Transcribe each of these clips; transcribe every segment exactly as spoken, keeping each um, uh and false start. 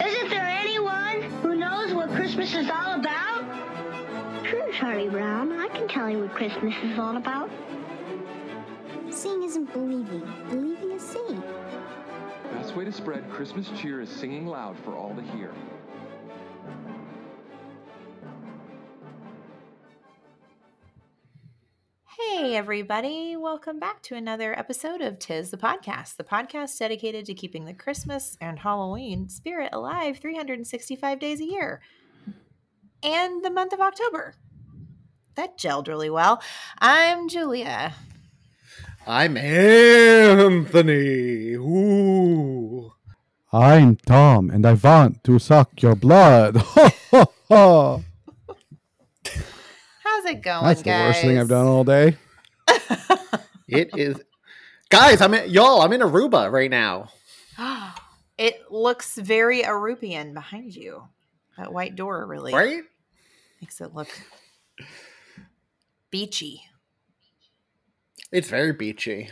Isn't there anyone who knows what Christmas is all about? Sure, Charlie Brown. I can tell you what Christmas is all about. Seeing isn't believing. Believing is seeing. Best way to spread Christmas cheer is singing loud for all to hear. Hey everybody, welcome back to another episode of 'Tis the Podcast, the podcast dedicated to keeping the Christmas and Halloween spirit alive three hundred sixty-five days a year and the month of October. That gelled really well. I'm Julia. I'm Anthony. Ooh. I'm Thom, and I want to suck your blood. Ho, ho, ho. How's it going, That's guys? The worst thing I've done all day. It is, guys. I'm in, y'all. I'm in Aruba right now. It looks very Arubian behind you. That white door really, right? Makes it look beachy. It's very beachy.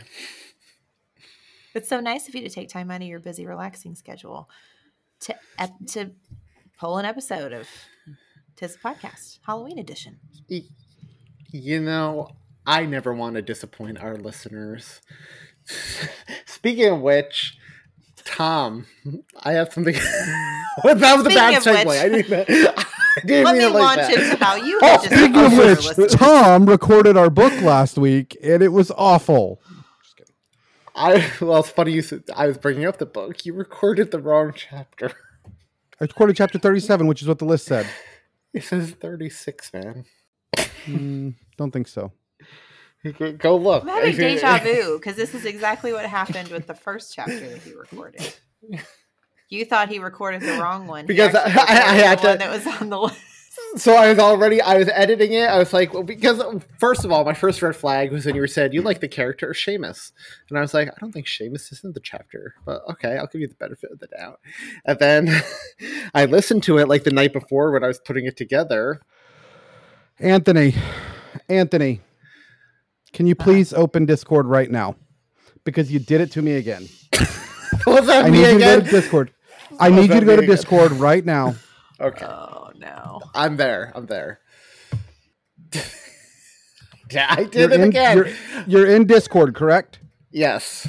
It's so nice of you to take time out of your busy, relaxing schedule to to pull an episode of 'Tis the Podcast, Halloween edition. You know, I never want to disappoint our listeners. Speaking of which, Thom, I have something. That was a bad segue. Which, I didn't, I didn't let mean me it like launch that. Into how you. Oh, speaking of which, Thom recorded our book last week, and it was awful. Just kidding. I well, it's funny you said I was bringing up the book. You recorded the wrong chapter. I recorded chapter thirty-seven, which is what the list said. It says thirty-six, man. Mm, don't think so. Go look. I'm having deja vu because this is exactly what happened with the first chapter that he recorded. You thought he recorded the wrong one because I, I, I had to. One that was on the list. So I was already. I was editing it. I was like, well, because first of all, my first red flag was when you were said you like the character Seamus, and I was like, I don't think Seamus is in the chapter, but okay, I'll give you the benefit of the doubt. And then I listened to it like the night before when I was putting it together. Anthony, Anthony, can you please open Discord right now? Because you did it to me again. What's that I me need again? You to go to Discord. What's I need you to go to again? Discord right now. Okay. Oh no. I'm there. I'm there. I did you're it in, again. You're, you're in Discord, correct? Yes.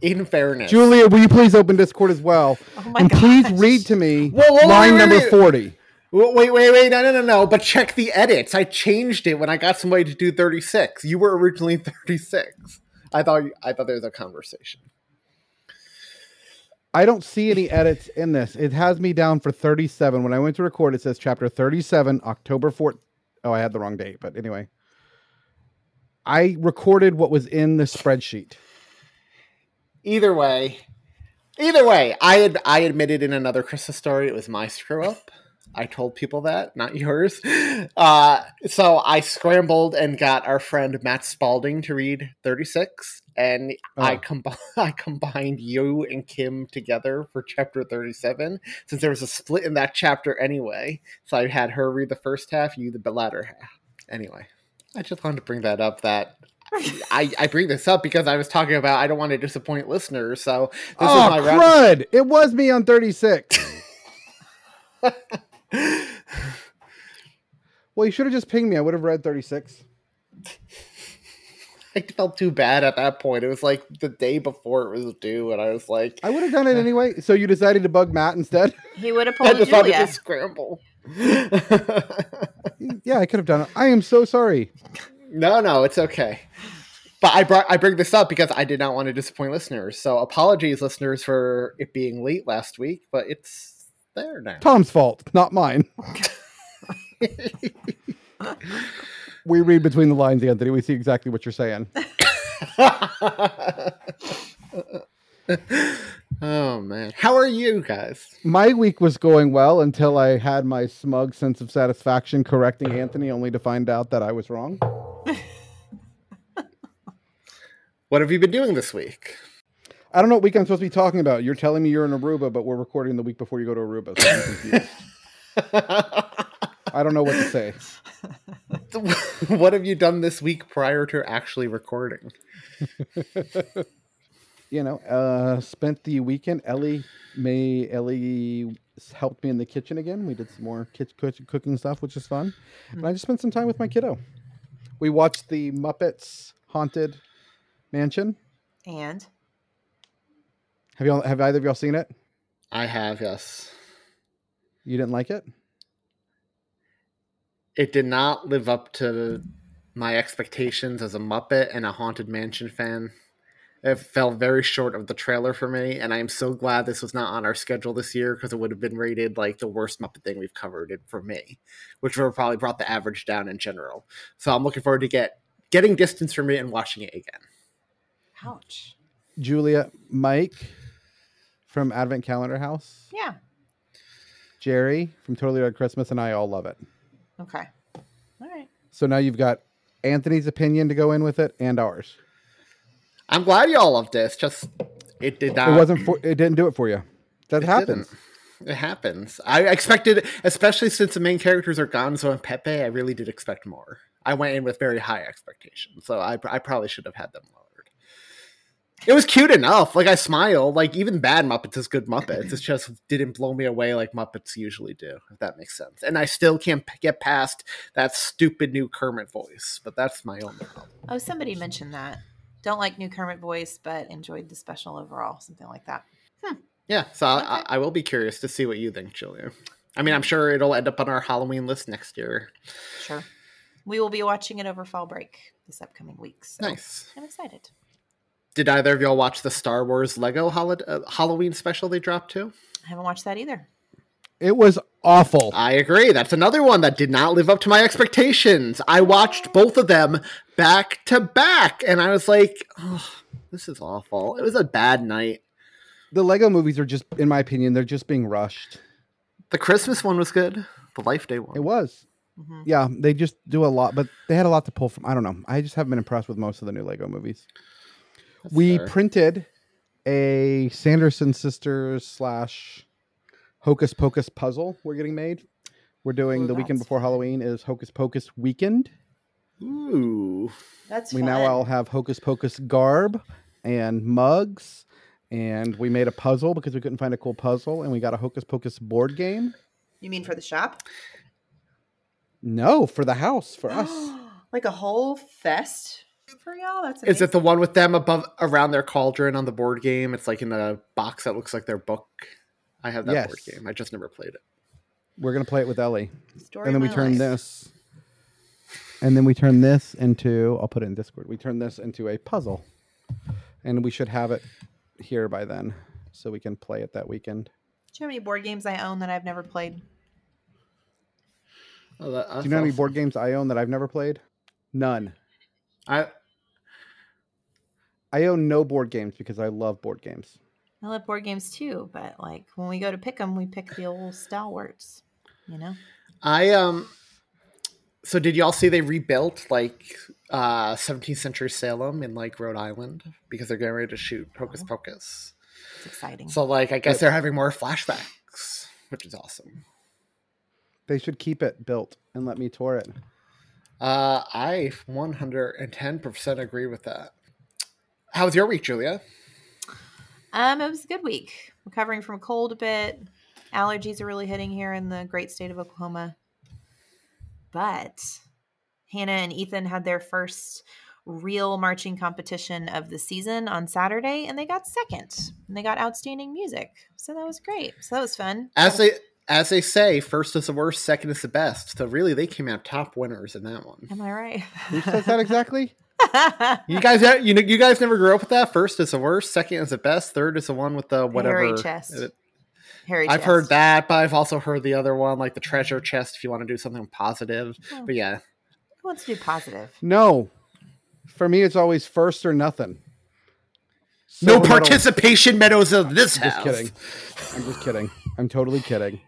In fairness, Julia, will you please open Discord as well? Oh my and gosh. Please read to me whoa, whoa, line wait, number wait. forty. Wait, wait, wait, no, no, no, no, but check the edits. I changed it when I got somebody to do thirty-six. You were originally thirty-six. I thought I thought there was a conversation. I don't see any edits in this. It has me down for thirty-seven. When I went to record, it says chapter thirty-seven, October fourth. Oh, I had the wrong date, but anyway. I recorded what was in the spreadsheet. Either way, either way, I ad- I admitted in Another Christmas Story it was my screw-up. I told people that, not yours. Uh, so I scrambled and got our friend Matt Spalding to read thirty-six, and oh. I, com- I combined you and Kim together for chapter thirty-seven, since there was a split in that chapter anyway. So I had her read the first half, you the latter half. Anyway, I just wanted to bring that up that... I, I bring this up because I was talking about I don't want to disappoint listeners, so... This oh, is my crud! Round- it was me on thirty-six! Well, you should have just pinged me. I would have read thirty-six. I felt too bad at that point. It was like the day before it was due, and I was like, I would have done it anyway. So you decided to bug Matt instead? He would have pulled I decided Julia. To just scramble. Yeah, I could have done it. I am so sorry. No, no, it's okay. But I brought I bring this up because I did not want to disappoint listeners. So apologies, listeners, for it being late last week, but it's there now. Tom's fault, not mine. We read between the lines, Anthony. We see exactly what you're saying. Oh, man. How are you guys? My week was going well until I had my smug sense of satisfaction correcting Anthony, only to find out that I was wrong. What have you been doing this week? I don't know what week I'm supposed to be talking about. You're telling me you're in Aruba, but we're recording the week before you go to Aruba. So I'm confused. I don't know what to say. What have you done this week prior to actually recording? You know, uh, spent the weekend. Ellie may Ellie helped me in the kitchen again. We did some more kitchen cook- cooking stuff, which is fun. And I just spent some time with my kiddo. We watched the Muppets Haunted Mansion. And have y'all have either of y'all seen it? I have, yes. You didn't like it? It did not live up to my expectations as a Muppet and a Haunted Mansion fan. It fell very short of the trailer for me, and I am so glad this was not on our schedule this year because it would have been rated like the worst Muppet thing we've covered for me, which would have probably brought the average down in general. So I'm looking forward to get getting distance from it and watching it again. Ouch. Julia, Mike from Advent Calendar House. Yeah. Jerry from Totally Rad Christmas and I all love it. Okay. All right. So now you've got Anthony's opinion to go in with it and ours. I'm glad y'all loved this. Just it did not. It wasn't. For, it didn't do it for you. That it happens. Didn't. It happens. I expected, especially since the main characters are Gonzo and Pepe. I really did expect more. I went in with very high expectations, so I I probably should have had them lowered. It was cute enough. Like I smiled. Like even bad Muppets is good Muppets. It just didn't blow me away like Muppets usually do. If that makes sense. And I still can't get past that stupid new Kermit voice. But that's my own problem. Oh, somebody mentioned that. Don't like new Kermit voice, but enjoyed the special overall, something like that. Hmm. Yeah, so okay. I, I will be curious to see what you think, Julia. I mean, I'm sure it'll end up on our Halloween list next year. Sure. We will be watching it over fall break this upcoming week. So nice. I'm excited. Did either of y'all watch the Star Wars Lego holiday, uh, Halloween special they dropped too? I haven't watched that either. It was awful. I agree. That's another one that did not live up to my expectations. I watched both of them back to back, and I was like, oh, this is awful. It was a bad night. The Lego movies are just, in my opinion, they're just being rushed. The Christmas one was good. The Life Day one. It was. Mm-hmm. Yeah, they just do a lot, but they had a lot to pull from. I don't know. I just haven't been impressed with most of the new Lego movies. That's we fair. Printed a Sanderson Sisters slash... Hocus Pocus puzzle we're getting made. We're doing Ooh, the weekend before Halloween is Hocus Pocus weekend. Ooh. That's we fun. Now all have Hocus Pocus garb and mugs. And we made a puzzle because we couldn't find a cool puzzle. And we got a Hocus Pocus board game. You mean for the shop? No, for the house, for us. Like a whole fest for y'all? That's amazing. Is it the one with them above around their cauldron on the board game? It's like in a box that looks like their book. I have that yes. board game. I just never played it. We're going to play it with Ellie. Story and then we turn life. This. And then we turn this into, I'll put it in Discord. We turn this into a puzzle. And we should have it here by then so we can play it that weekend. Do you know how many board games I own that I've never played? Oh, that, Do you know awesome. how many board games I own that I've never played? None. I I own no board games because I love board games. I love board games too, but like when we go to pick them, we pick the old stalwarts, you know? I, um, so did y'all see they rebuilt like uh, seventeenth century Salem in like Rhode Island because they're getting ready to shoot Hocus Pocus? It's exciting. So like, I guess they're having more flashbacks, which is awesome. They should keep it built and let me tour it. Uh, I one hundred ten percent agree with that. How was your week, Julia? Um, it was a good week. Recovering from a cold a bit. Allergies are really hitting here in the great state of Oklahoma. But Hannah and Ethan had their first real marching competition of the season on Saturday, and they got second. And they got outstanding music. So that was great. So that was fun. As they as they say, first is the worst, second is the best. So really, they came out top winners in that one. Am I right? Who says that exactly? You guys, you know, you guys never grew up with that. First is the worst, second is the best, third is the one with the whatever. Hairy chest. It, Hairy I've chest. heard that, but I've also heard the other one, like the treasure chest. If you want to do something positive, oh. but yeah, who wants to do positive? No, for me, it's always first or nothing. No participation meadows of this house. I'm just kidding. I'm just kidding. I'm totally kidding.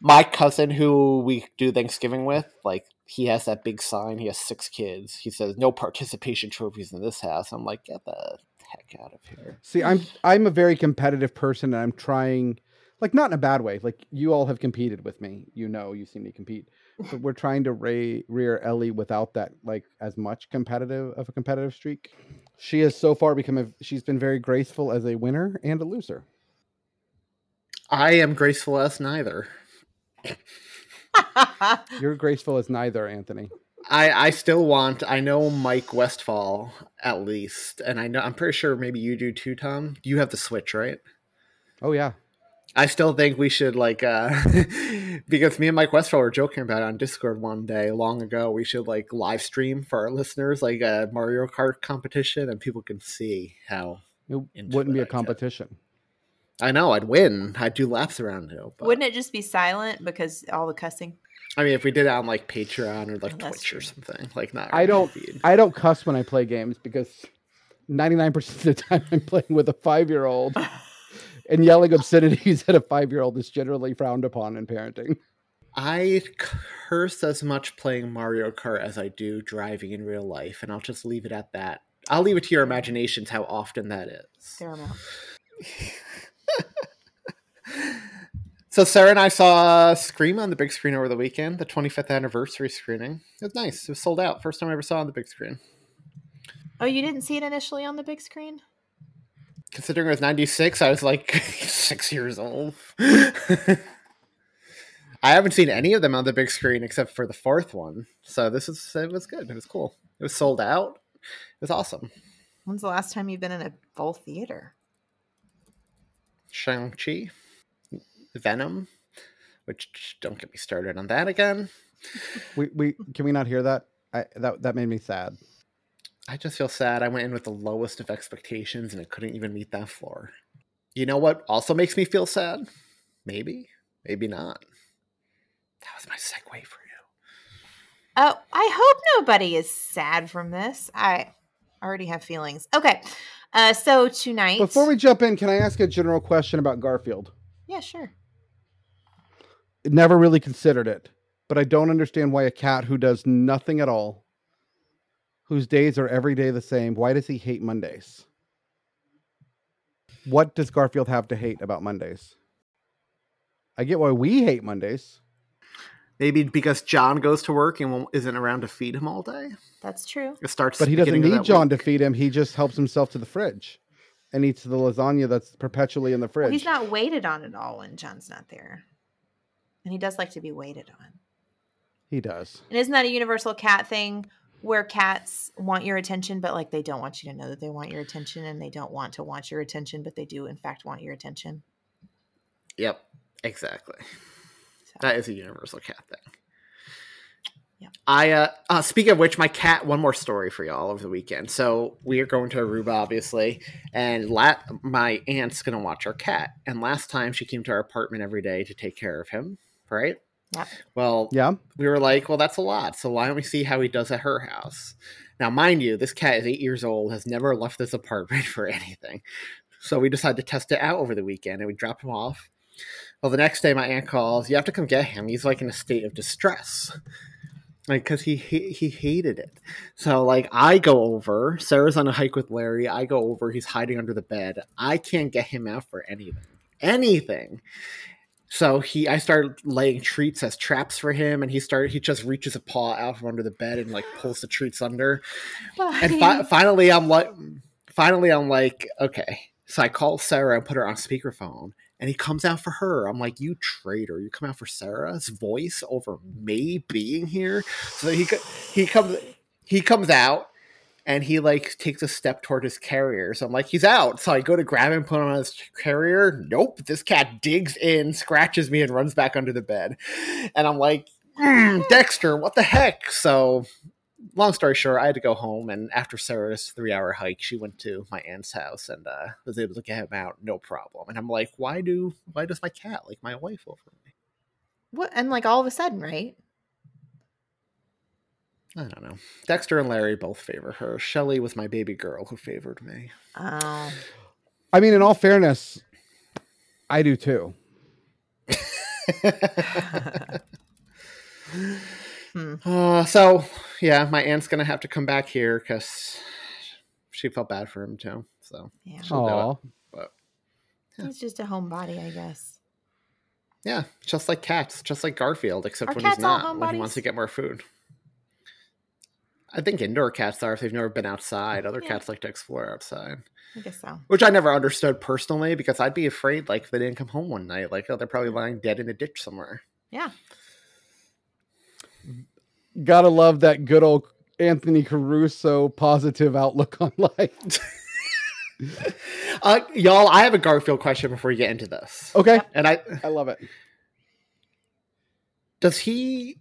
My cousin, who we do Thanksgiving with, like, he has that big sign. He has six kids. He says, "No participation trophies in this house." I'm like, get the heck out of here. See, I'm I'm a very competitive person, and I'm trying, like, not in a bad way. Like, you all have competed with me. You know, you seem to compete. But we're trying to re- rear Ellie without that, like, as much competitive of a competitive streak. She has so far become a, she's been very graceful as a winner and a loser. I am graceful as neither. You're graceful as neither, Anthony. I, I still want, I know Mike Westfall at least, and I know, I'm pretty sure maybe you do too, Thom. You have the Switch, right? Oh yeah. I still think we should, like, uh, because me and Mike Westfall were joking about it on Discord one day long ago, we should, like, live stream for our listeners, like a Mario Kart competition, and people can see how it wouldn't be a competition. I know, I'd win. I'd do laps around it. But... wouldn't it just be silent because all the cussing? I mean, if we did it on, like, Patreon or, like, oh, Twitch true. or something, like, not. I don't. Feed. I don't cuss when I play games because ninety-nine percent of the time I'm playing with a five-year-old, and yelling obscenities at a five-year-old is generally frowned upon in parenting. I curse as much playing Mario Kart as I do driving in real life, and I'll just leave it at that. I'll leave it to your imaginations how often that is. Fair amount. So Sarah and I saw Scream on the big screen over the weekend, the twenty-fifth anniversary screening. It was nice. It was sold out. First time I ever saw it on the big screen. Oh, you didn't see it initially on the big screen? Considering it was ninety-six, I was like six years old. I haven't seen any of them on the big screen except for the fourth one. So this is, it was good. It was cool. It was sold out. It was awesome. When's the last time you've been in a full theater? Shang-Chi, Venom, which, don't get me started on that again. We we can we not hear that? I that that made me sad. I just feel sad. I went in with the lowest of expectations and it couldn't even meet that floor. You know what also makes me feel sad? Maybe, maybe not. That was my segue for you. Oh, I hope nobody is sad from this. I already have feelings. Okay. Uh, so tonight... Before we jump in, can I ask a general question about Garfield? Yeah, sure. Never really considered it, but I don't understand why a cat who does nothing at all, whose days are every day the same, why does he hate Mondays? What does Garfield have to hate about Mondays? I get why we hate Mondays. Maybe because John goes to work and isn't around to feed him all day. That's true. It starts, but he doesn't need John week. to feed him. He just helps himself to the fridge and eats the lasagna that's perpetually in the fridge. Well, he's not waited on at all when John's not there. And he does like to be waited on. He does. And isn't that a universal cat thing where cats want your attention, but, like, they don't want you to know that they want your attention, and they don't want to want your attention, but they do, in fact, want your attention? Yep, exactly. That is a universal cat thing. Yep. I uh, uh, speak of which, my cat, one more story for y'all over the weekend. So we are going to Aruba, obviously, and la- my aunt's going to watch our cat. And last time she came to our apartment every day to take care of him, right? Yep. Well, yeah. We were like, well, that's a lot. So why don't we see how he does at her house? Now, mind you, this cat is eight years old, has never left this apartment for anything. So we decided to test it out over the weekend, and we dropped him off. Well, the next day, my aunt calls, you have to come get him. He's, like, in a state of distress, like, because he, he he hated it. So, like, I go over. Sarah's on a hike with Larry. I go over. He's hiding under the bed. I can't get him out for anything. Anything. So he, I started laying treats as traps for him, and he started. He just reaches a paw out from under the bed and, like, pulls the treats under. Bye. And fi- finally, I'm like, finally, I'm like, okay. So I call Sarah and put her on speakerphone. And he comes out for her. I'm like, you traitor. You come out for Sarah's voice over me being here. So he he comes he comes out and he, like, takes a step toward his carrier. So I'm like, he's out. So I go to grab him, put him on his carrier. Nope. This cat digs in, scratches me, and runs back under the bed. And I'm like, mm, Dexter, what the heck? So long story short, I had to go home. And after Sarah's three-hour hike, she went to my aunt's house and uh, was able to get him out, no problem. And I'm like, why do why does my cat like my wife over me? What? And, like, all of a sudden, right? I don't know. Dexter and Larry both favor her. Shelly was my baby girl who favored me. Oh. I mean, in all fairness, I do too. hmm. uh, so, yeah, my aunt's going to have to come back here because she felt bad for him too. So, yeah. She'll do it, but, yeah. He's just a homebody, I guess. Yeah, just like cats, just like Garfield, except Are when he's not, when he wants to get more food. I think indoor cats are if they've never been outside. Other yeah. cats like to explore outside. I guess so. Which I never understood personally because I'd be afraid like if they didn't come home one night. Like, oh, they're probably lying dead in a ditch somewhere. Yeah. Gotta love that good old Anthony Caruso positive outlook on life. uh, y'all, I have a Garfield question before we get into this. Okay. Yep. And I, I love it. Does he...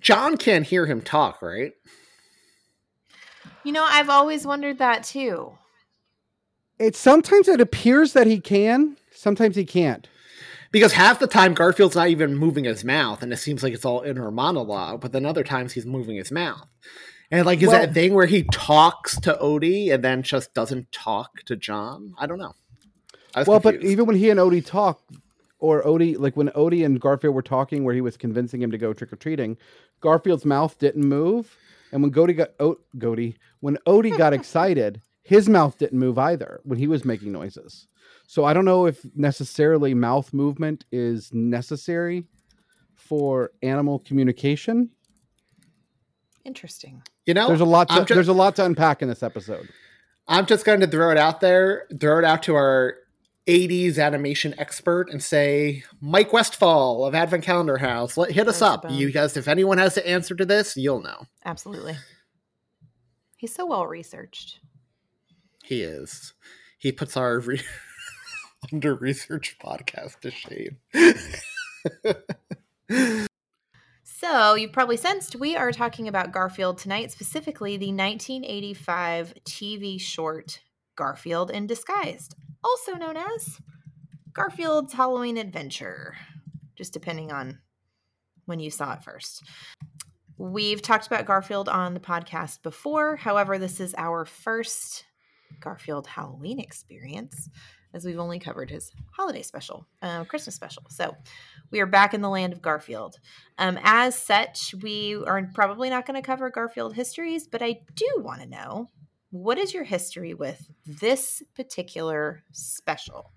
John can't hear him talk, right? You know, I've always wondered that too. It sometimes it appears that he can, sometimes he can't. Because half the time Garfield's not even moving his mouth and it seems like it's all inner monologue, but then other times he's moving his mouth. And like is well, that a thing where he talks to Odie and then just doesn't talk to John? I don't know. I was well, confused. But even when he and Odie talk, or Odie, like when Odie and Garfield were talking where he was convincing him to go trick-or-treating, Garfield's mouth didn't move. And when Godie got oh, Godie, when Odie got excited, his mouth didn't move either when he was making noises. So I don't know if necessarily mouth movement is necessary for animal communication. Interesting. You know, there's a lot to, just, there's a lot to unpack in this episode. I'm just going to throw it out there, throw it out to our eighties animation expert and say, Mike Westfall of Advent Calendar House, let, hit us up. You guys, if anyone has the answer to this, you'll know. Absolutely. He's so well-researched. He is. He puts our re- under-researched podcast to shame. So you've probably sensed we are talking about Garfield tonight, specifically the nineteen eighty-five T V short Garfield in Disguise, also known as Garfield's Halloween Adventure, just depending on when you saw it first. We've talked about Garfield on the podcast before. However, this is our first Garfield Halloween experience, as we've only covered his holiday special, uh, Christmas special. So we are back in the land of Garfield. Um, as such, we are probably not going to cover Garfield histories, but I do want to know, what is your history with this particular special?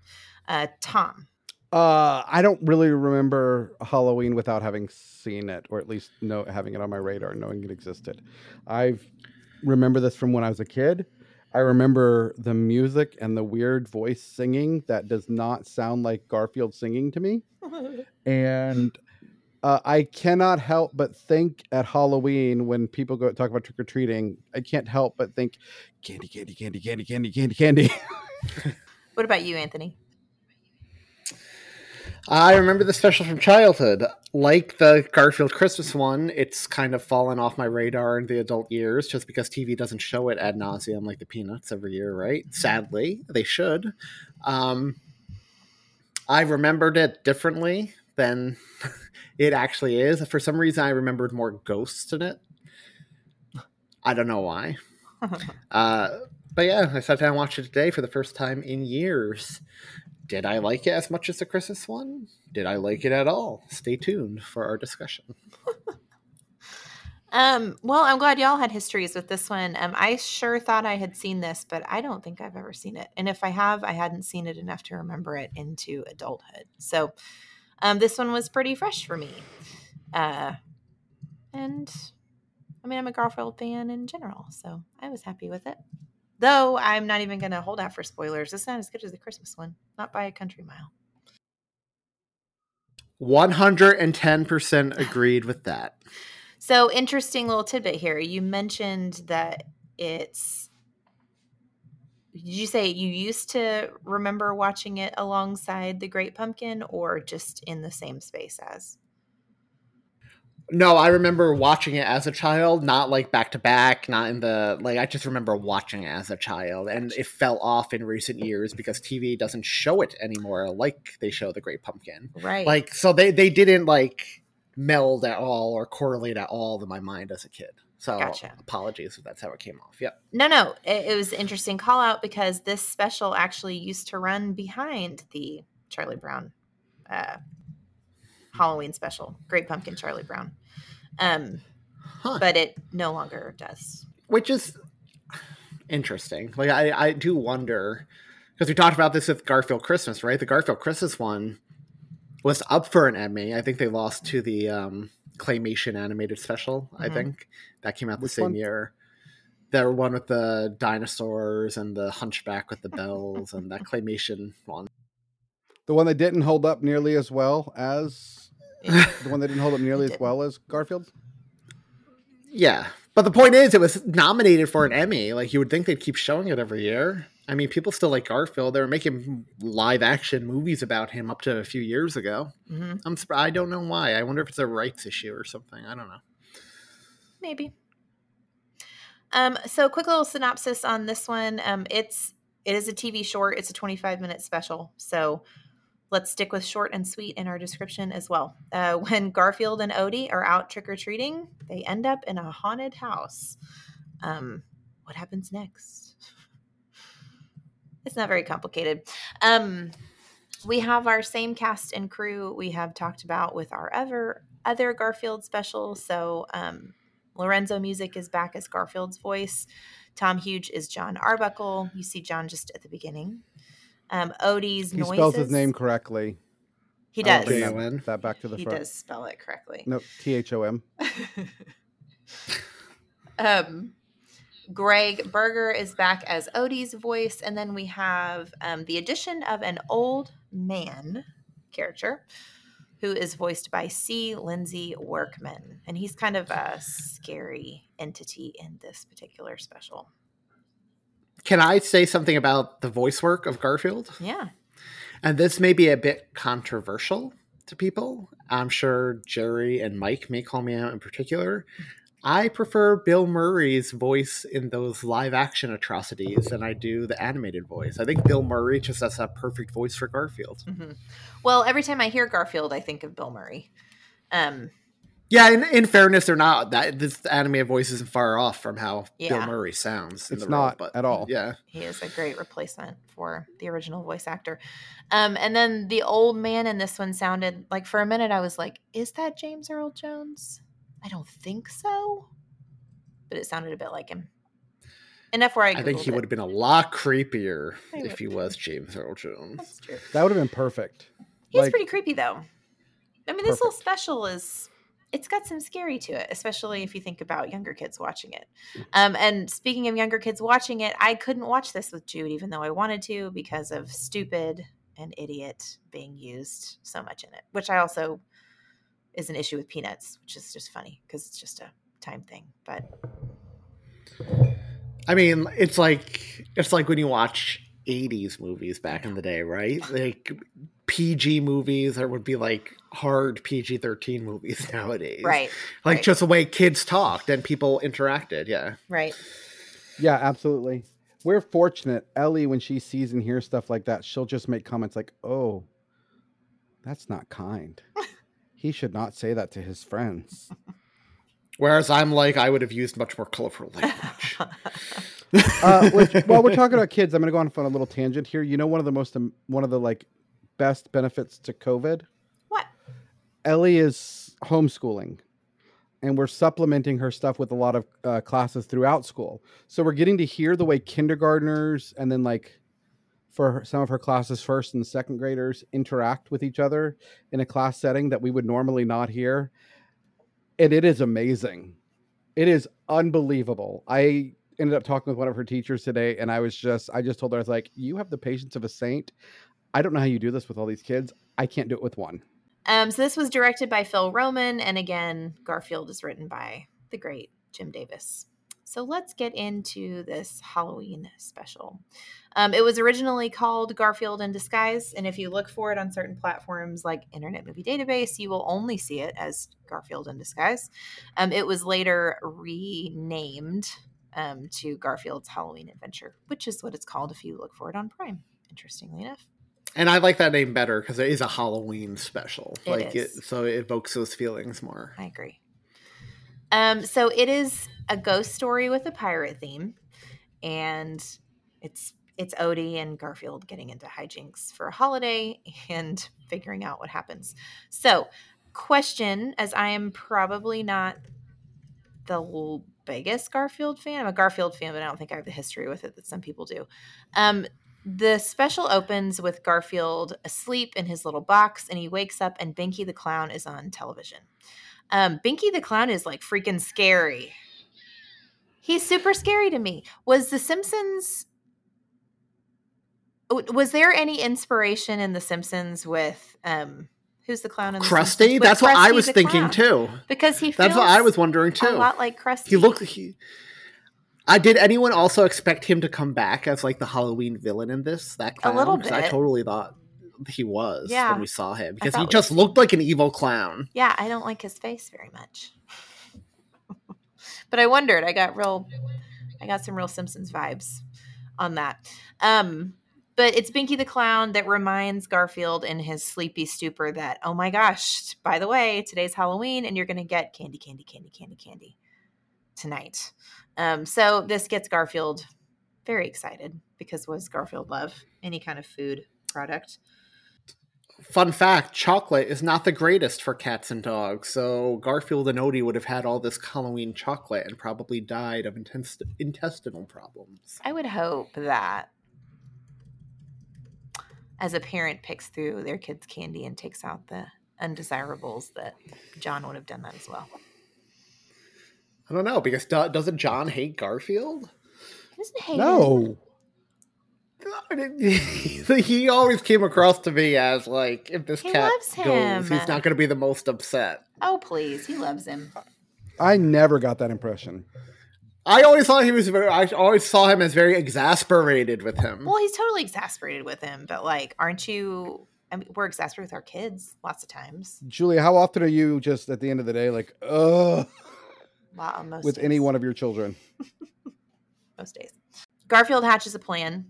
Uh, Thom. Uh, I don't really remember Halloween without having seen it, or at least know, having it on my radar, knowing it existed. I remember this from when I was a kid. I remember the music and the weird voice singing that does not sound like Garfield singing to me. And Uh, I cannot help but think at Halloween when people go talk about trick-or-treating, I can't help but think candy, candy, candy, candy, candy, candy, candy. What about you, Anthony? I remember the special from childhood. Like the Garfield Christmas one, it's kind of fallen off my radar in the adult years just because T V doesn't show it ad nauseum like the Peanuts every year, right? Sadly, they should. Um, I remembered it differently than it actually is. For some reason, I remembered more ghosts in it. I don't know why. uh, but yeah, I sat down and watched it today for the first time in years. Did I like it as much as the Christmas one? Did I like it at all? Stay tuned for our discussion. um. Well, I'm glad y'all had histories with this one. Um, I sure thought I had seen this, but I don't think I've ever seen it. And if I have, I hadn't seen it enough to remember it into adulthood. So Um, this one was pretty fresh for me. Uh, and, I mean, I'm a Garfield fan in general, so I was happy with it. Though, I'm not even going to hold out for spoilers. It's not as good as the Christmas one. Not by a country mile. one hundred ten percent agreed with that. So, interesting little tidbit here. You mentioned that it's... Did you say you used to remember watching it alongside The Great Pumpkin or just in the same space as? No, I remember watching it as a child, not like back to back, not in the, like, I just remember watching it as a child, and it fell off in recent years because T V doesn't show it anymore like they show The Great Pumpkin. Right. Like, so they, they didn't like meld at all or correlate at all in my mind as a kid. So gotcha. Apologies if that's how it came off. Yep. No, no. It, it was interesting call out because this special actually used to run behind the Charlie Brown uh, Halloween special. Great Pumpkin Charlie Brown. Um, huh. But it no longer does. Which is interesting. Like I, I do wonder, because we talked about this with Garfield Christmas, right? The Garfield Christmas one was up for an Emmy. I think they lost to the um, Claymation animated special, mm-hmm. I think. That came out the Which same one? year. That one with the dinosaurs and the hunchback with the bells and that Claymation one. The one that didn't hold up nearly as well as... the one that didn't hold up nearly as well as Garfield? Yeah. But the point is, it was nominated for an Emmy. Like, you would think they'd keep showing it every year. I mean, people still like Garfield. They were making live-action movies about him up to a few years ago. Mm-hmm. I'm surprised. I don't know why. I wonder if it's a rights issue or something. I don't know. Maybe. Um, so, quick little synopsis on this one. Um, it's it is a T V short. It's a twenty-five minute special. So, let's stick with short and sweet in our description as well. Uh, when Garfield and Odie are out trick-or-treating, they end up in a haunted house. Um, what happens next? It's not very complicated. Um, we have our same cast and crew we have talked about with our other, other Garfield special. So um, Lorenzo Music is back as Garfield's voice. Thom Huge is John Arbuckle. You see John just at the beginning. Um, Odie's he noises. He spells his name correctly. He does. That, that back to the he front. He does spell it correctly. No, T H O M. um. Greg Berger is back as Odie's voice. And then we have um, the addition of an old man character who is voiced by C. Lindsay Workman. And he's kind of a scary entity in this particular special. Can I say something about the voice work of Garfield? Yeah. And this may be a bit controversial to people. I'm sure Jerry and Mike may call me out in particular. I prefer Bill Murray's voice in those live-action atrocities than I do the animated voice. I think Bill Murray just has a perfect voice for Garfield. Mm-hmm. Well, every time I hear Garfield, I think of Bill Murray. Um, yeah, in, in fairness, they're not. That, this animated voice isn't far off from how yeah. Bill Murray sounds. In it's the not role, but, at all. Yeah, he is a great replacement for the original voice actor. Um, and then the old man in this one sounded like, for a minute, I was like, is that James Earl Jones? I don't think so, but it sounded a bit like him. Enough where I, I think he it. would have been a lot creepier if he was James Earl Jones. That's true. That would have been perfect. He's like, pretty creepy, though. I mean, perfect. This little special is, it's got some scary to it, especially if you think about younger kids watching it. Um, and speaking of younger kids watching it, I couldn't watch this with Jude, even though I wanted to, because of stupid and idiot being used so much in it, which I also... is an issue with Peanuts, which is just funny because it's just a time thing. But I mean, it's like it's like when you watch eighties movies back in the day, right? Like P G movies that would be like hard P G thirteen movies nowadays, right? Like right. just the way kids talked and people interacted. Yeah, right. Yeah, absolutely. We're fortunate, Ellie, when she sees and hears stuff like that, she'll just make comments like, "Oh, that's not kind." He should not say that to his friends. Whereas I'm like, I would have used much more colorful language. uh, which, while we're talking about kids, I'm going to go on a little tangent here. You know, one of the most, um, one of the like best benefits to COVID? What? Ellie is homeschooling. And we're supplementing her stuff with a lot of uh, classes throughout school. So we're getting to hear the way kindergartners and then like, for her, some of her classes, first and second graders interact with each other in a class setting that we would normally not hear. And it is amazing. It is unbelievable. I ended up talking with one of her teachers today and I was just, I just told her, I was like, you have the patience of a saint. I don't know how you do this with all these kids. I can't do it with one. Um, so this was directed by Phil Roman. And again, Garfield is written by the great Jim Davis. So let's get into this Halloween special. Um, it was originally called Garfield in Disguise, and if you look for it on certain platforms like Internet Movie Database, you will only see it as Garfield in Disguise. Um, it was later renamed um, to Garfield's Halloween Adventure, which is what it's called if you look for it on Prime, interestingly enough. And I like that name better because it is a Halloween special. It like is. It, so it evokes those feelings more. I agree. Um, so it is a ghost story with a pirate theme, and it's it's Odie and Garfield getting into hijinks for a holiday and figuring out what happens. So, question, as I am probably not the biggest Garfield fan. I'm a Garfield fan, but I don't think I have the history with it that some people do. Um, the special opens with Garfield asleep in his little box, and he wakes up, and Binky the Clown is on television. Um, Binky the Clown is like freaking scary. He's super scary to me. Was The Simpsons – was there any inspiration in The Simpsons with um, – who's the clown in the Krusty? That's what Krusty I was thinking clown. too. Because he feels That's what I was wondering too. a lot like Krusty. He looked he I did anyone also expect him to come back as like the Halloween villain in this? That clown? A little bit. I totally thought he was yeah. when we saw him. Because he just we... looked like an evil clown. Yeah, I don't like his face very much. But I wondered. I got real I got some real Simpsons vibes on that. Um But it's Binky the Clown that reminds Garfield in his sleepy stupor that, oh my gosh, by the way, today's Halloween and you're going to get candy, candy, candy, candy, candy tonight. Um, so this gets Garfield very excited because what does Garfield love? Any kind of food product. Fun fact, chocolate is not the greatest for cats and dogs. So Garfield and Odie would have had all this Halloween chocolate and probably died of intest- intestinal problems. I would hope that. As a parent picks through their kids' candy and takes out the undesirables, that John would have done that as well. I don't know, because do- doesn't John hate Garfield? He doesn't hate No. him. He always came across to me as, like, if this he cat loves him. goes, he's not going to be the most upset. Oh, please. He loves him. I never got that impression. I always thought he was. Very, I always saw him as very exasperated with him. Well, he's totally exasperated with him, but like, aren't you? I mean, we're exasperated with our kids lots of times. Julia, how often are you just at the end of the day like, ugh, wow, most with days. any one of your children? Most days. Garfield hatches a plan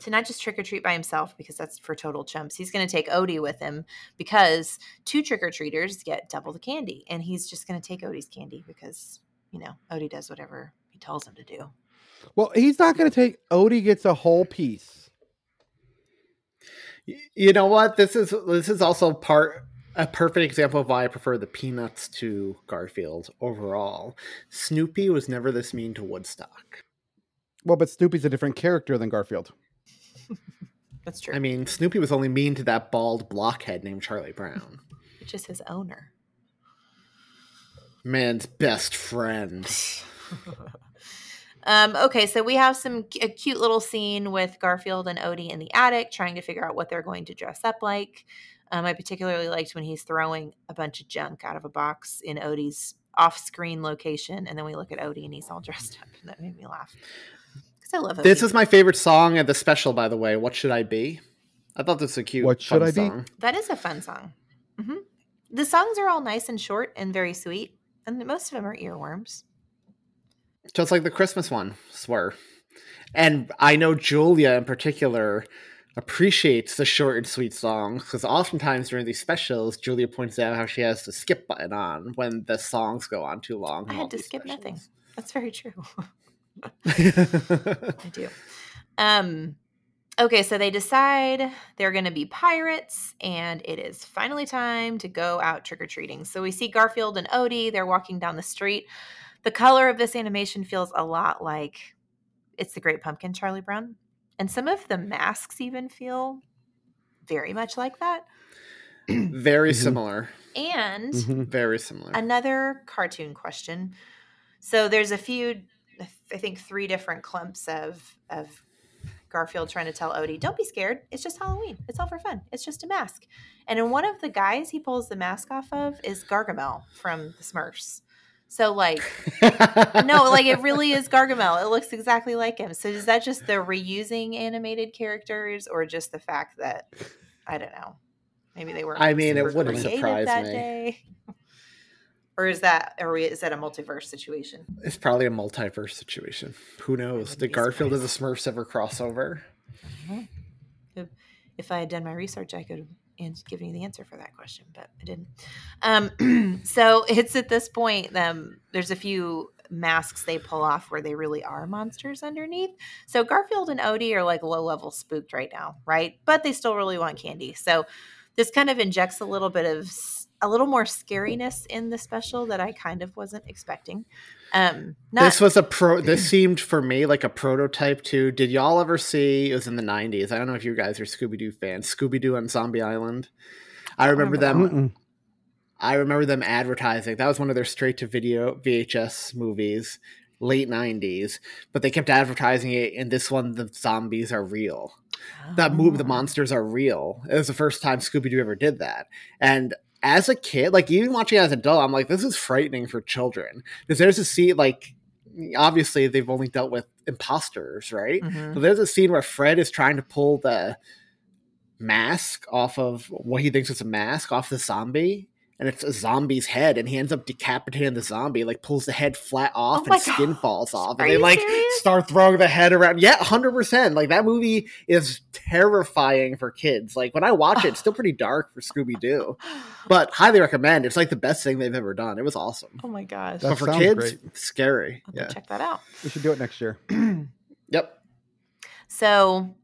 to not just trick or treat by himself because that's for total chumps. He's going to take Odie with him because two trick or treaters get double the candy, and he's just going to take Odie's candy because. You know, Odie does whatever he tells him to do. Well, he's not going to take... Odie gets a whole piece. You know what? This is this is also part a perfect example of why I prefer the Peanuts to Garfield overall. Snoopy was never this mean to Woodstock. Well, but Snoopy's a different character than Garfield. That's true. I mean, Snoopy was only mean to that bald blockhead named Charlie Brown. Which is his owner. Man's best friend. um, okay, so we have some a cute little scene with Garfield and Odie in the attic trying to figure out what they're going to dress up like. Um, I particularly liked when he's throwing a bunch of junk out of a box in Odie's off-screen location, and then we look at Odie and he's all dressed up, and that made me laugh. Because I love Odie. This is my favorite song at the special, by the way. What Should I Be? I thought this was a cute What Should I Be? That is a fun song. Mm-hmm. The songs are all nice and short and very sweet. And most of them are earworms. Just like the Christmas one, swear. And I know Julia in particular appreciates the short and sweet songs because oftentimes during these specials, Julia points out how she has the skip button on when the songs go on too long. I had to skip specials. nothing. That's very true. I do. Um, okay, so they decide they're going to be pirates, and it is finally time to go out trick-or-treating. So we see Garfield and Odie. They're walking down the street. The color of this animation feels a lot like It's the Great Pumpkin, Charlie Brown. And some of the masks even feel very much like that. Very mm-hmm. similar. And mm-hmm. very similar. Another cartoon question. So there's a few, I think three different clumps of of. Garfield trying to tell Odie, don't be scared. It's just Halloween. It's all for fun. It's just a mask. And in one of the guys he pulls the mask off of is Gargamel from the Smurfs. So like, no, like it really is Gargamel. It looks exactly like him. So is that just the reusing animated characters or just the fact that, I don't know, maybe they weren't. I mean, it wouldn't surprise that me. Day. Or is that or is that a multiverse situation? It's probably a multiverse situation. Who knows? Did Garfield and the Smurfs ever cross over? If I had done my research, I could and give you the answer for that question, but I didn't. Um, so it's at this point, um, there's a few masks they pull off where they really are monsters underneath. So Garfield and Odie are like low level spooked right now, right? But they still really want candy. So this kind of injects a little bit of a little more scariness in the special that I kind of wasn't expecting. Um, not- this was a pro. This seemed for me like a prototype to. Did y'all ever see? It was in the nineties. I don't know if you guys are Scooby-Doo fans. Scooby-Doo on Zombie Island. I remember, I remember them. I remember them advertising. That was one of their straight-to-video V H S movies, late nineties. But they kept advertising it. And this one, the zombies are real. Oh. That movie, the monsters are real. It was the first time Scooby-Doo ever did that. And as a kid, like even watching it as an adult, I'm like, this is frightening for children. Because there's a scene, like, obviously they've only dealt with imposters, right? Mm-hmm. So there's a scene where Fred is trying to pull the mask off of what he thinks is a mask off the zombie. And it's a zombie's head, and he ends up decapitating the zombie, like pulls the head flat off, oh and skin God. falls off. Are and they like serious? Start throwing the head around. Yeah, one hundred percent. Like that movie is terrifying for kids. Like when I watch it, it's still pretty dark for Scooby-Doo, but highly recommend. It's like the best thing they've ever done. It was awesome. Oh my gosh. That but for kids, great. Scary. I'll yeah. Check that out. We should do it next year. Yep. So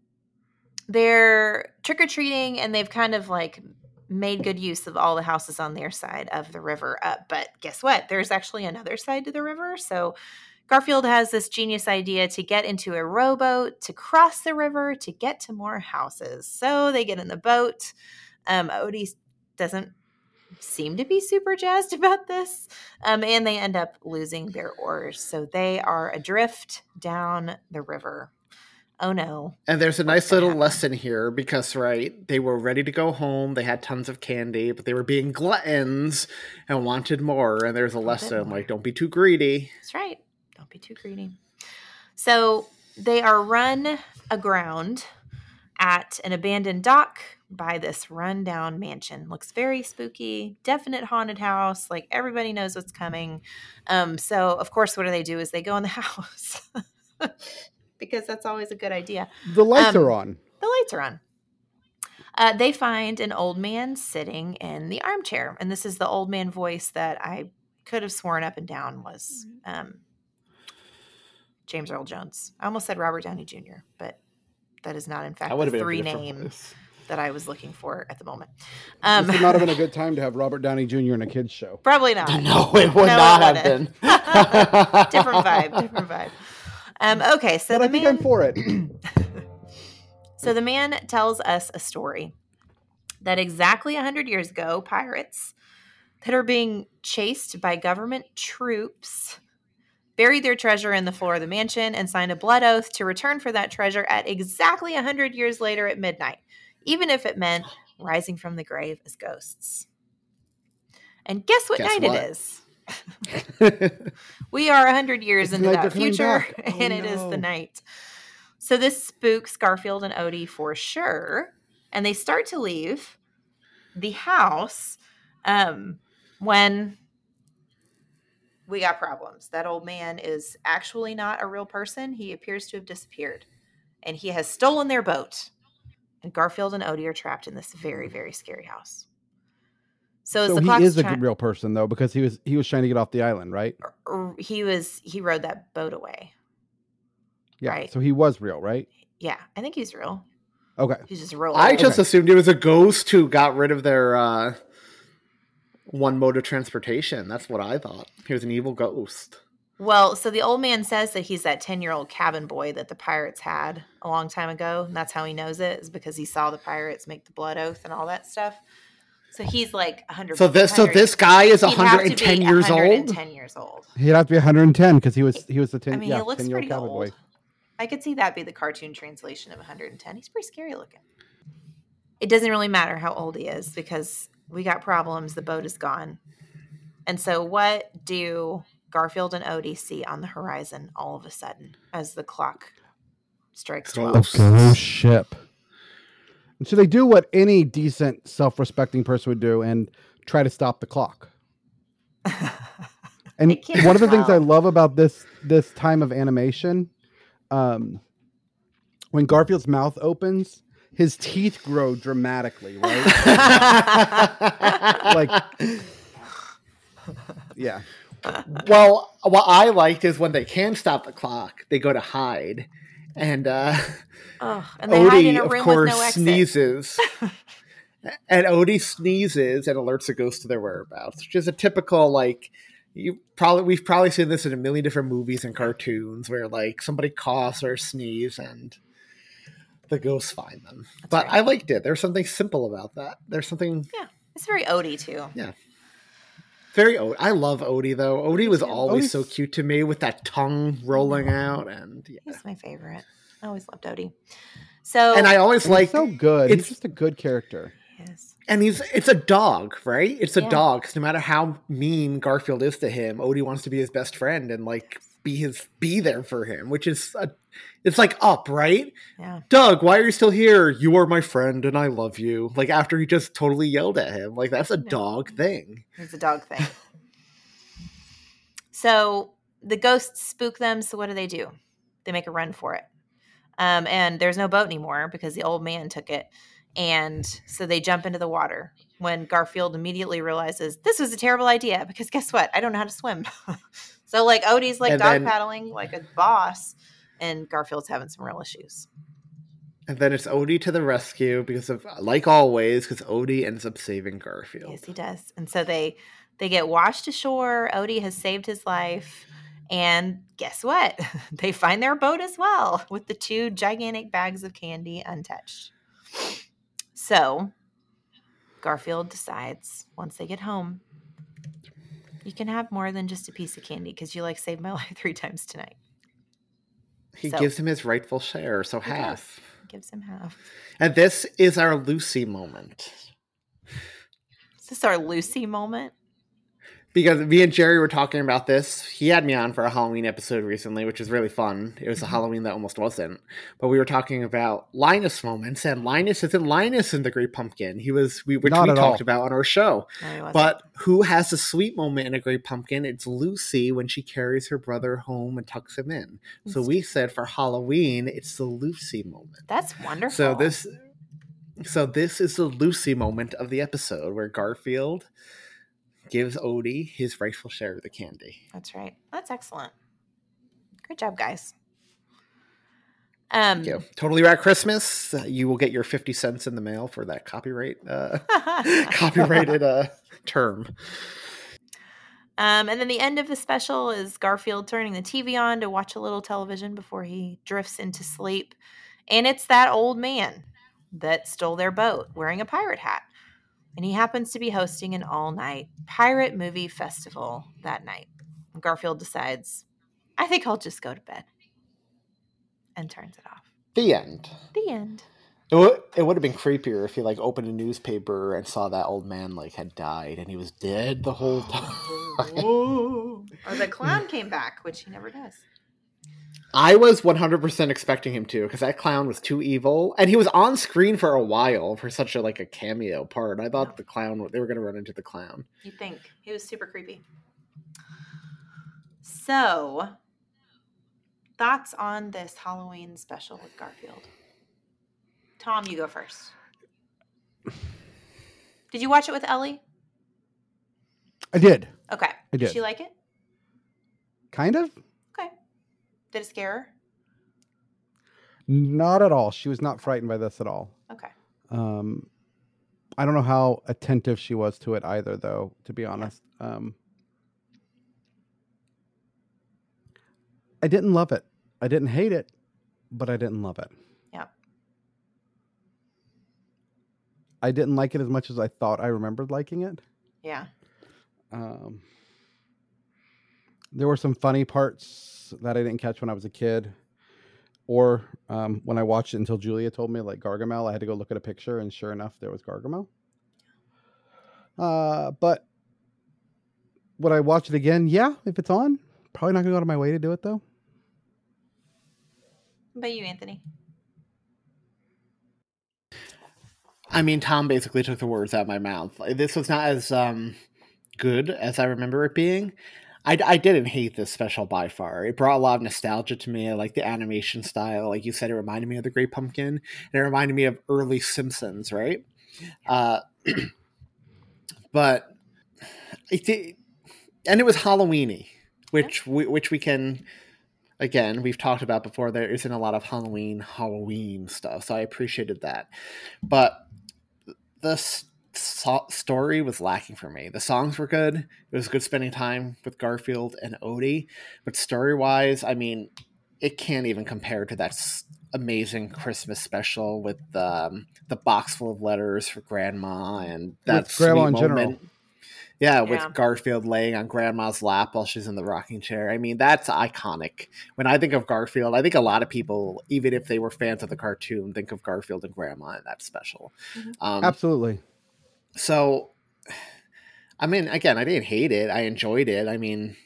they're trick-or-treating, and they've kind of like made good use of all the houses on their side of the river up. But guess what? There's actually another side to the river. So Garfield has this genius idea to get into a rowboat, to cross the river, to get to more houses. So they get in the boat. Um, Odie doesn't seem to be super jazzed about this. Um, and they end up losing their oars. So they are adrift down the river. Oh, no. And there's a nice little lesson here because, right, they were ready to go home. They had tons of candy, but they were being gluttons and wanted more. And there's a lesson like, don't be too greedy. That's right. Don't be too greedy. So they are run aground at an abandoned dock by this rundown mansion. Looks very spooky, definite haunted house. Like everybody knows what's coming. Um, so, of course, what do they do is they go in the house. Because that's always a good idea. The lights um, are on. The lights are on. Uh, they find an old man sitting in the armchair. And this is the old man voice that I could have sworn up and down was um, James Earl Jones. I almost said Robert Downey Junior, but that is not, in fact, the three names that I was looking for at the moment. Um, this would not have been a good time to have Robert Downey Junior in a kid's show. Probably not. No, it would no, not have been. Different vibe, different vibe. Um, okay, so but the I man, think I'm for it. So the man tells us a story that exactly a hundred years ago, pirates that are being chased by government troops buried their treasure in the floor of the mansion and signed a blood oath to return for that treasure at exactly a hundred years later at midnight, even if it meant rising from the grave as ghosts. And guess what guess night what? it is? We are a hundred years it's into that future, oh, and it no. is the night. So this spooks Garfield and Odie for sure, and they start to leave the house um, when we got problems. That old man is actually not a real person. He appears to have disappeared, and he has stolen their boat. And Garfield and Odie are trapped in this very, very scary house. So, as so the he is try- a real person, though, because he was he was trying to get off the island, right? He was he rode that boat away. Yeah, right? So he was real, right? Yeah, I think he's real. Okay, he's just real. I just okay. assumed it was a ghost who got rid of their uh, one mode of transportation. That's what I thought. He was an evil ghost. Well, so the old man says that he's that ten-year-old cabin boy that the pirates had a long time ago, and that's how he knows it is because he saw the pirates make the blood oath and all that stuff. So he's like one hundred. So this, so this guy is one hundred ten years old. one hundred ten years old. He'd have to be one hundred ten because he was he was the ten. I mean, yeah, he looks pretty old. Boy. I could see that be the cartoon translation of one hundred ten. He's pretty scary looking. It doesn't really matter how old he is because we got problems. The boat is gone, and so what do Garfield and Odie see on the horizon all of a sudden as the clock strikes twelve? The ghost ship. And so they do what any decent, self-respecting person would do and try to stop the clock. And one of the things I love about this this time of animation, um, when Garfield's mouth opens, his teeth grow dramatically, right? Like, yeah. Well, what I liked is when they can stop the clock, they go to hide, and uh, oh, and they Odie, hide in a room of course, with no exit. sneezes. And Odie sneezes and alerts the ghost to their whereabouts, which is a typical, like, you probably we've probably seen this in a million different movies and cartoons where, like, somebody coughs or sneezes and the ghosts find them. That's but right. I liked it. There's something simple about that. There's something. Yeah, it's very Odie too. Yeah. Very Odie. I love Odie though. Odie was always Odie's... so cute to me with that tongue rolling out, and yeah. He's my favorite. I always loved Odie. So and I always like so good. It's he's just a good character. Yes. And he's it's a dog, right? It's a yeah. dog. Because no matter how mean Garfield is to him, Odie wants to be his best friend and like be his be there for him, which is a, it's like Up, right? Yeah. Doug, why are you still here? You are my friend and I love you. Like after he just totally yelled at him, like that's a no. dog thing. It's a dog thing. So the ghosts spook them. So what do they do? They make a run for it. Um, and there's no boat anymore because the old man took it. And so they jump into the water when Garfield immediately realizes this was a terrible idea because guess what? I don't know how to swim. So like Odie's like and dog then, paddling like a boss and Garfield's having some real issues. And then it's Odie to the rescue because of like always because Odie ends up saving Garfield. Yes, he does. And so they they get washed ashore. Odie has saved his life. And guess what? They find their boat as well with the two gigantic bags of candy untouched. So Garfield decides once they get home, you can have more than just a piece of candy because you like saved my life three times tonight. He so, gives him his rightful share, so half. Does. Gives him half. And this is our Lucy moment. Is this our Lucy moment? Because me and Jerry were talking about this. He had me on for a Halloween episode recently, which is really fun. It was a Halloween that almost wasn't. But we were talking about Linus moments, and Linus isn't Linus in The Great Pumpkin. He was, we, which Not we talked all. about on our show. No, but who has the sweet moment in A Great Pumpkin? It's Lucy when she carries her brother home and tucks him in. That's so we said for Halloween, it's the Lucy moment. That's wonderful. So this, so this is the Lucy moment of the episode where Garfield gives Odie his rightful share of the candy. That's right. That's excellent. Great job, guys. Um, Thank you. Totally Rad Christmas. You will get your fifty cents in the mail for that copyright uh, copyrighted uh, term. Um, and then the end of the special is Garfield turning the T V on to watch a little television before he drifts into sleep. And it's that old man that stole their boat wearing a pirate hat. And he happens to be hosting an all-night pirate movie festival that night. And Garfield decides, I think I'll just go to bed. And turns it off. The end. The end. It would, it would have been creepier if he, like, opened a newspaper and saw that old man, like, had died. And he was dead the whole time. Or the clown came back, which he never does. I was one hundred percent expecting him to, because that clown was too evil. And he was on screen for a while for such a like a cameo part. I thought the clown, they were going to run into the clown. You'd think. He was super creepy. So, thoughts on this Halloween special with Garfield? Thom, you go first. Did you watch it with Ellie? I did. Okay. I did. Did she like it? Kind of. Did it scare her? Not at all. She was not frightened by this at all. Okay. Um, I don't know how attentive she was to it either, though, to be honest. Yeah. Um, I didn't love it. I didn't hate it, but I didn't love it. Yeah. I didn't like it as much as I thought I remembered liking it. Yeah. Um, there were some funny parts that I didn't catch when I was a kid, or um, when I watched it until Julia told me, like Gargamel. I had to go look at a picture, and sure enough, there was Gargamel. Uh, but would I watch it again? Yeah, if it's on. Probably not going to go out of my way to do it, though. What about you, Anthony? I mean, Thom basically took the words out of my mouth. This was not as um, good as I remember it being. I, I didn't hate this special by far. It brought a lot of nostalgia to me. I like the animation style. Like you said, it reminded me of The Great Pumpkin. And it reminded me of early Simpsons, right? Uh, but it did, and it was Halloween-y, which we, which we can, again, we've talked about before. There isn't a lot of Halloween, Halloween stuff. So I appreciated that. But the story was lacking for me. The songs were good. It was good spending time with Garfield and Odie, but story wise, I mean, it can't even compare to that amazing Christmas special with um, the box full of letters for Grandma and that sweet moment. General. Yeah, with yeah. Garfield laying on Grandma's lap while she's in the rocking chair. I mean, that's iconic. When I think of Garfield, I think a lot of people, even if they were fans of the cartoon, think of Garfield and Grandma in that special. Mm-hmm. Um, Absolutely. So, I mean, again, I didn't hate it. I enjoyed it. I mean,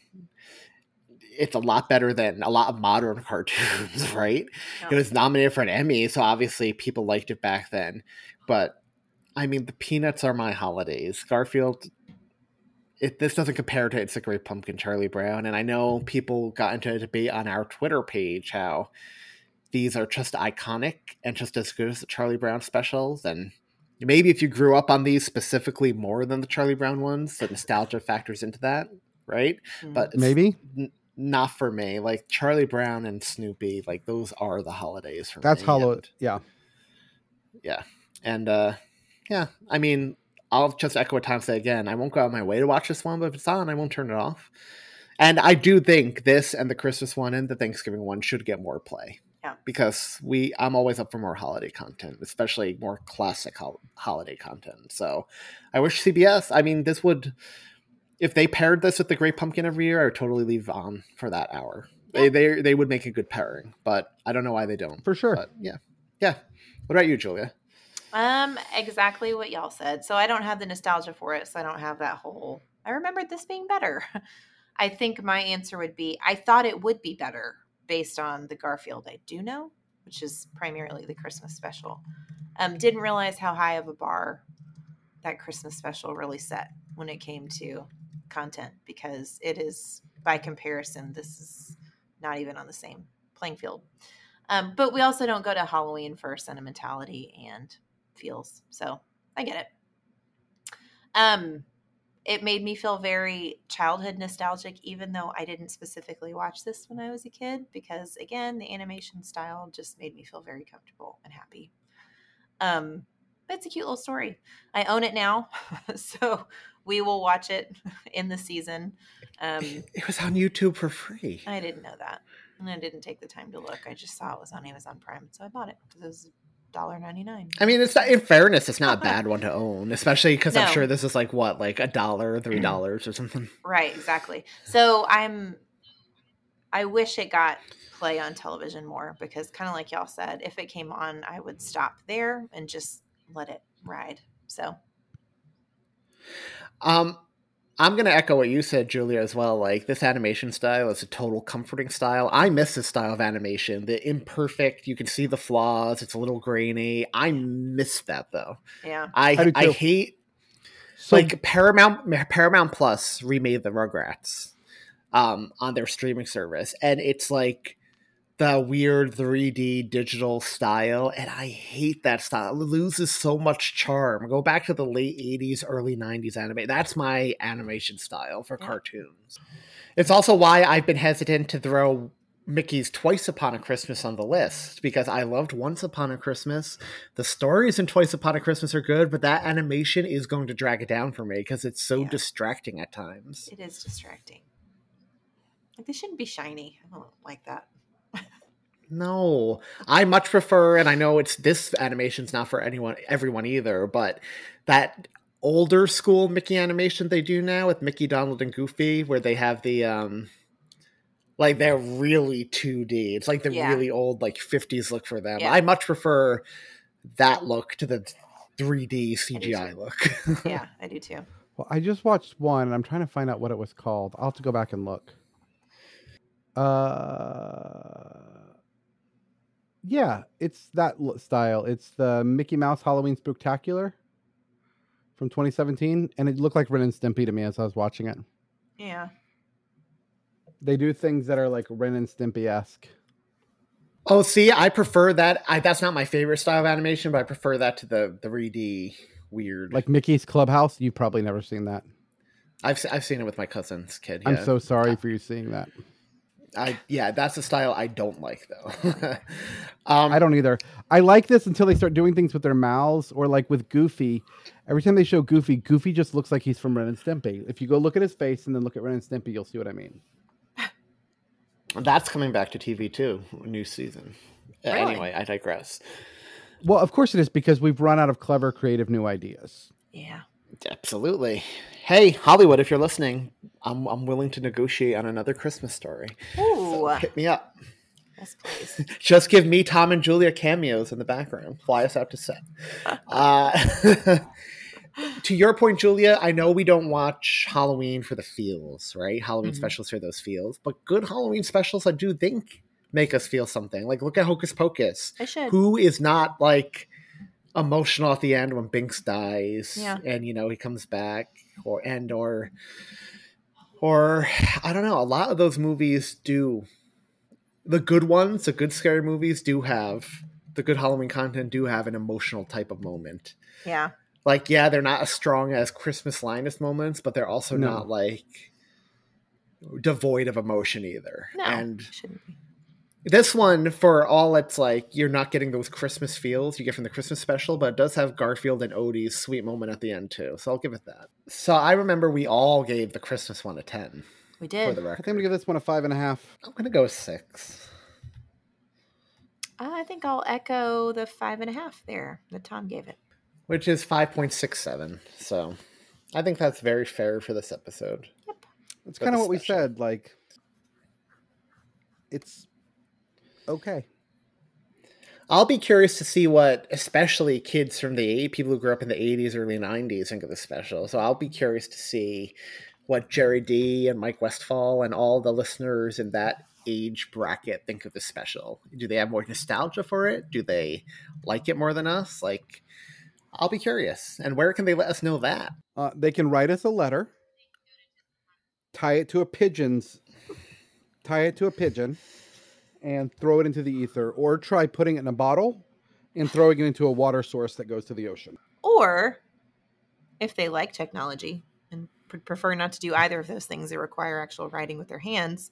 it's a lot better than a lot of modern cartoons, right? Yeah. It was nominated for an Emmy, so obviously people liked it back then. But, I mean, the peanuts are my holidays. Garfield, it, this doesn't compare to It's a Great Pumpkin, Charlie Brown. And I know people got into a debate on our Twitter page how these are just iconic and just as good as the Charlie Brown specials. And maybe if you grew up on these specifically more than the Charlie Brown ones, the nostalgia factors into that, right? Mm-hmm. But it's maybe n- not for me. Like Charlie Brown and Snoopy, like those are the holidays for That's me. That's Halloween, yeah, yeah, and uh, yeah. I mean, I'll just echo what Tom said again. I won't go out of my way to watch this one, but if it's on, I won't turn it off. And I do think this and the Christmas one and the Thanksgiving one should get more play. Yeah. Because we, I'm always up for more holiday content, especially more classic hol- holiday content. So I wish C B S, I mean, this would, if they paired this with The Great Pumpkin every year, I would totally leave on for that hour. Yeah. They, they they would make a good pairing, but I don't know why they don't. For sure. But yeah. Yeah. What about you, Julia? Um, exactly what y'all said. So I don't have the nostalgia for it. So I don't have that whole, I remembered this being better. I think my answer would be, I thought it would be better. Based on the Garfield I do know, which is primarily the Christmas special. Um, didn't realize how high of a bar that Christmas special really set when it came to content, because it is, by comparison, this is not even on the same playing field. Um, but we also don't go to Halloween for sentimentality and feels. So I get it. Um, It made me feel very childhood nostalgic, even though I didn't specifically watch this when I was a kid, because, again, the animation style just made me feel very comfortable and happy. Um, but it's a cute little story. I own it now, so we will watch it in the season. Um, it was on YouTube for free. I didn't know that, and I didn't take the time to look. I just saw it was on Amazon Prime, so I bought it because it was one dollar ninety-nine. I mean, it's not, in fairness, it's not a bad one to own, especially because no. I'm sure this is like what, like a dollar, three dollars or something. Right, exactly. So I'm, I wish it got play on television more, because kind of like y'all said, if it came on, I would stop there and just let it ride. So, um, I'm going to echo what you said, Julia, as well. Like, this animation style is a total comforting style. I miss this style of animation. The imperfect, you can see the flaws. It's a little grainy. I miss that, though. Yeah. I I, I hate, so, like, Paramount Paramount Plus remade the Rugrats um, on their streaming service. And it's, like, the weird three D digital style. And I hate that style. It loses so much charm. Go back to the late eighties, early nineties anime. That's my animation style for yeah. cartoons. It's also why I've been hesitant to throw Mickey's Twice Upon a Christmas on the list, because I loved Once Upon a Christmas. The stories in Twice Upon a Christmas are good, but that animation is going to drag it down for me because it's so yeah. distracting at times. It is distracting. Like, they shouldn't be shiny. I don't like that. No, I much prefer, and I know it's this animation's not for anyone, everyone either, but that older school Mickey animation they do now with Mickey, Donald, and Goofy, where they have the, um, like, they're really two D. It's like the yeah. really old, like, fifties look for them. Yeah. I much prefer that look to the three D C G I look. Yeah, I do too. Well, I just watched one, and I'm trying to find out what it was called. I'll have to go back and look. Uh... Yeah, it's that style. It's the Mickey Mouse Halloween Spooktacular from twenty seventeen, and it looked like Ren and Stimpy to me as I was watching it. Yeah. They do things that are like Ren and Stimpy-esque. Oh, see, I prefer that. I, that's not my favorite style of animation, but I prefer that to the three D weird. Like Mickey's Clubhouse, you've probably never seen that. I've I've seen it with my cousin's kid. Yeah. I'm so sorry for you seeing that. I yeah, that's a style I don't like though. um, I don't either. I like this until they start doing things with their mouths or like with Goofy. Every time they show Goofy, Goofy just looks like he's from Ren and Stimpy. If you go look at his face and then look at Ren and Stimpy, you'll see what I mean. That's coming back to T V too, new season. Really? Uh, anyway, I digress. Well, of course it is because we've run out of clever, creative new ideas. Yeah. Absolutely. Hey, Hollywood, if you're listening, I'm I'm willing to negotiate on Another Christmas Story. Ooh. So hit me up. Yes, please. Just give me Thom and Julia cameos in the background. Fly us out to set. uh, to your point, Julia, I know we don't watch Halloween for the feels, right? Halloween mm-hmm. specials for those feels. But good Halloween specials, I do think, make us feel something. Like, look at Hocus Pocus. I should. Who is not, like... emotional at the end when Binks dies, yeah. and you know he comes back, or and or or I don't know. A lot of those movies do, the good ones, the good scary movies do have the good Halloween content do have an emotional type of moment. Yeah, like yeah, they're not as strong as Christmas Linus moments, but they're also no. not like devoid of emotion either. No, and shouldn't be. This one, for all it's like, you're not getting those Christmas feels you get from the Christmas special, but it does have Garfield and Odie's sweet moment at the end, too. So I'll give it that. So I remember we all gave the Christmas one a ten. We did. For the record. I think I'm going to give this one a five and a half. I'm going to go six. I think I'll echo the five and a half there that Thom gave it. Which is five point six seven. So I think that's very fair for this episode. Yep. That's kind of what special. We said. Like, it's... okay. I'll be curious to see what, especially kids from the people who grew up in the eighties, early nineties, think of this special. So I'll be curious to see what Jerry D and Mike Westfall and all the listeners in that age bracket think of this special. Do they have more nostalgia for it? Do they like it more than us? Like, I'll be curious. And where can they let us know that? Uh, they can write us a letter, tie it to a pigeon's, tie it to a pigeon. and throw it into the ether, or try putting it in a bottle and throwing it into a water source that goes to the ocean. Or if they like technology and prefer not to do either of those things that require actual writing with their hands,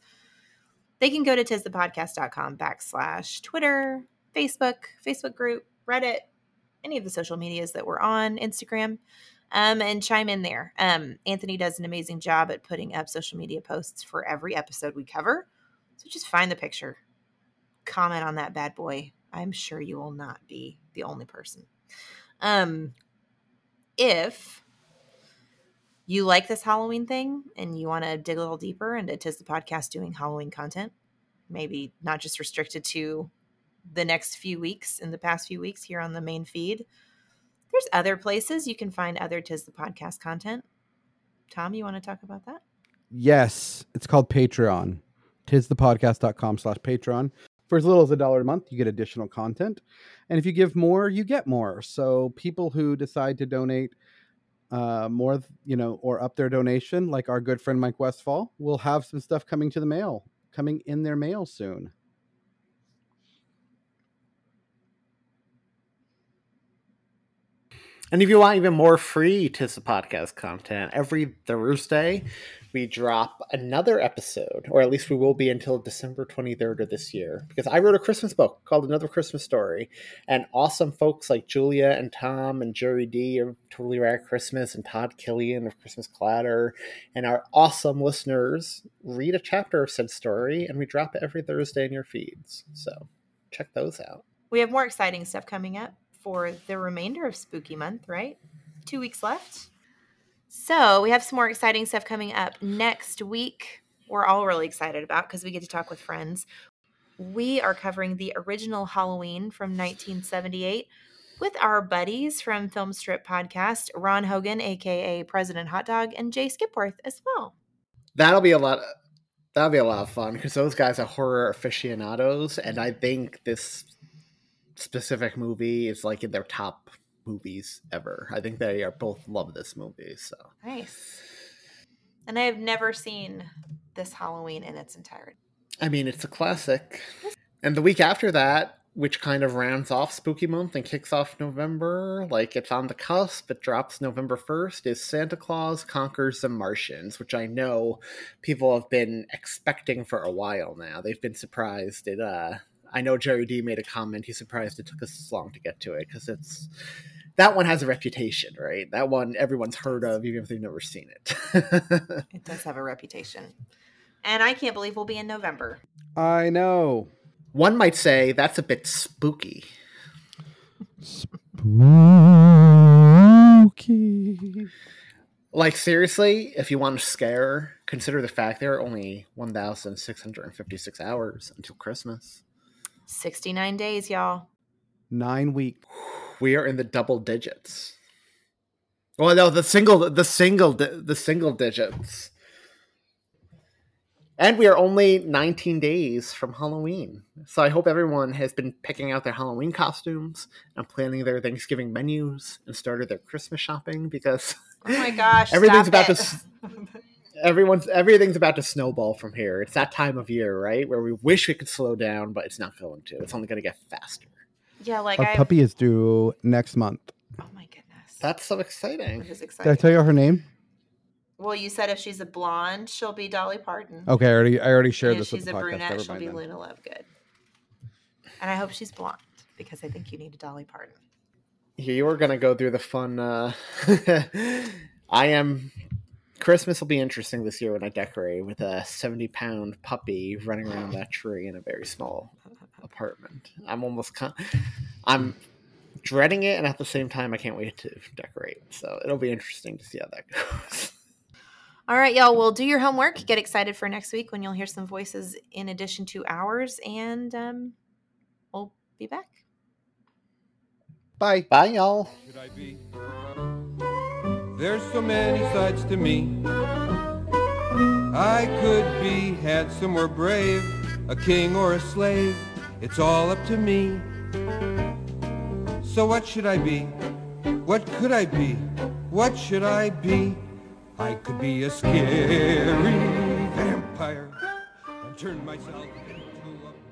they can go to tis the podcast dot com backslash Twitter, Facebook, Facebook group, Reddit, any of the social medias that we're on, Instagram, um, and chime in there. Um, Anthony does an amazing job at putting up social media posts for every episode we cover. So just find the picture. Comment on that bad boy. I'm sure you will not be the only person. Um, if you like this Halloween thing and you want to dig a little deeper into 'Tis the Podcast doing Halloween content, maybe not just restricted to the next few weeks, in the past few weeks here on the main feed, there's other places you can find other 'Tis the Podcast content. Thom, you want to talk about that? Yes. It's called Patreon. tis the podcast dot com slash Patreon. For as little as a dollar a month, you get additional content. And if you give more, you get more. So people who decide to donate uh, more, you know, or up their donation, like our good friend Mike Westfall, will have some stuff coming to the mail, coming in their mail soon. And if you want even more free 'Tis the Podcast content, every Thursday we drop another episode, or at least we will be until December twenty-third of this year, because I wrote a Christmas book called Another Christmas Story, and awesome folks like Julia and Thom and Jerry D of Totally Rad Christmas and Todd Killian of Christmas Clatter and our awesome listeners read a chapter of said story, and we drop it every Thursday in your feeds. So check those out. We have more exciting stuff coming up for the remainder of Spooky Month, right? Two weeks left. So we have some more exciting stuff coming up next week. We're all really excited about because we get to talk with friends. We are covering the original Halloween from nineteen seventy-eight with our buddies from Filmstrip Podcast, Ron Hogan, a k a. President Hot Dog, and Jay Skipworth as well. That'll be a lot of, that'll be a lot of fun because those guys are horror aficionados, and I think this specific movie is like in their top movies ever. I think they are both love this movie. So nice. And I have never seen this Halloween in its entirety. I mean, it's a classic. And the week after that, which kind of rounds off Spooky Month and kicks off November, like it's on the cusp, it drops November first, is Santa Claus Conquers the Martians, which I know people have been expecting for a while now. They've been surprised. It, uh, I know Jerry D made a comment, he's surprised it took us this long to get to it, because it's... That one has a reputation, right? That one everyone's heard of, even if they've never seen it. It does have a reputation. And I can't believe we'll be in November. I know. One might say that's a bit spooky. Spooky. Like, seriously, if you want to scare, consider the fact there are only one thousand six hundred fifty-six hours until Christmas. sixty-nine days, y'all. Nine weeks. We are in the double digits. Well, no, the single, the single, the single digits. And we are only nineteen days from Halloween. So I hope everyone has been picking out their Halloween costumes and planning their Thanksgiving menus and started their Christmas shopping, because oh my gosh, everything's about it. to everyone's everything's about to snowball from here. It's that time of year, right, where we wish we could slow down, but it's not going to. It's only going to get faster. Yeah, like our I've... puppy is due next month. Oh my goodness, that's so exciting! Which is exciting. Did I tell you her name? Well, you said if she's a blonde, she'll be Dolly Parton. Okay, I already, I already shared and this with the podcast. If she's a brunette, she'll be then. Luna Lovegood. And I hope she's blonde, because I think you need a Dolly Parton. You were gonna go through the fun. Uh... I am. Christmas will be interesting this year when I decorate with a seventy-pound puppy running around that tree in a very small apartment. I'm almost con- I'm dreading it, and at the same time, I can't wait to decorate. So it'll be interesting to see how that goes. All right, y'all. Well, do your homework. Get excited for next week when you'll hear some voices in addition to ours, and um, we'll be back. Bye. Bye, y'all. Should I be? There's so many sides to me. I could be handsome or brave, a king or a slave. It's all up to me. So what should I be? What could I be? What should I be? I could be a scary vampire and turn myself into a...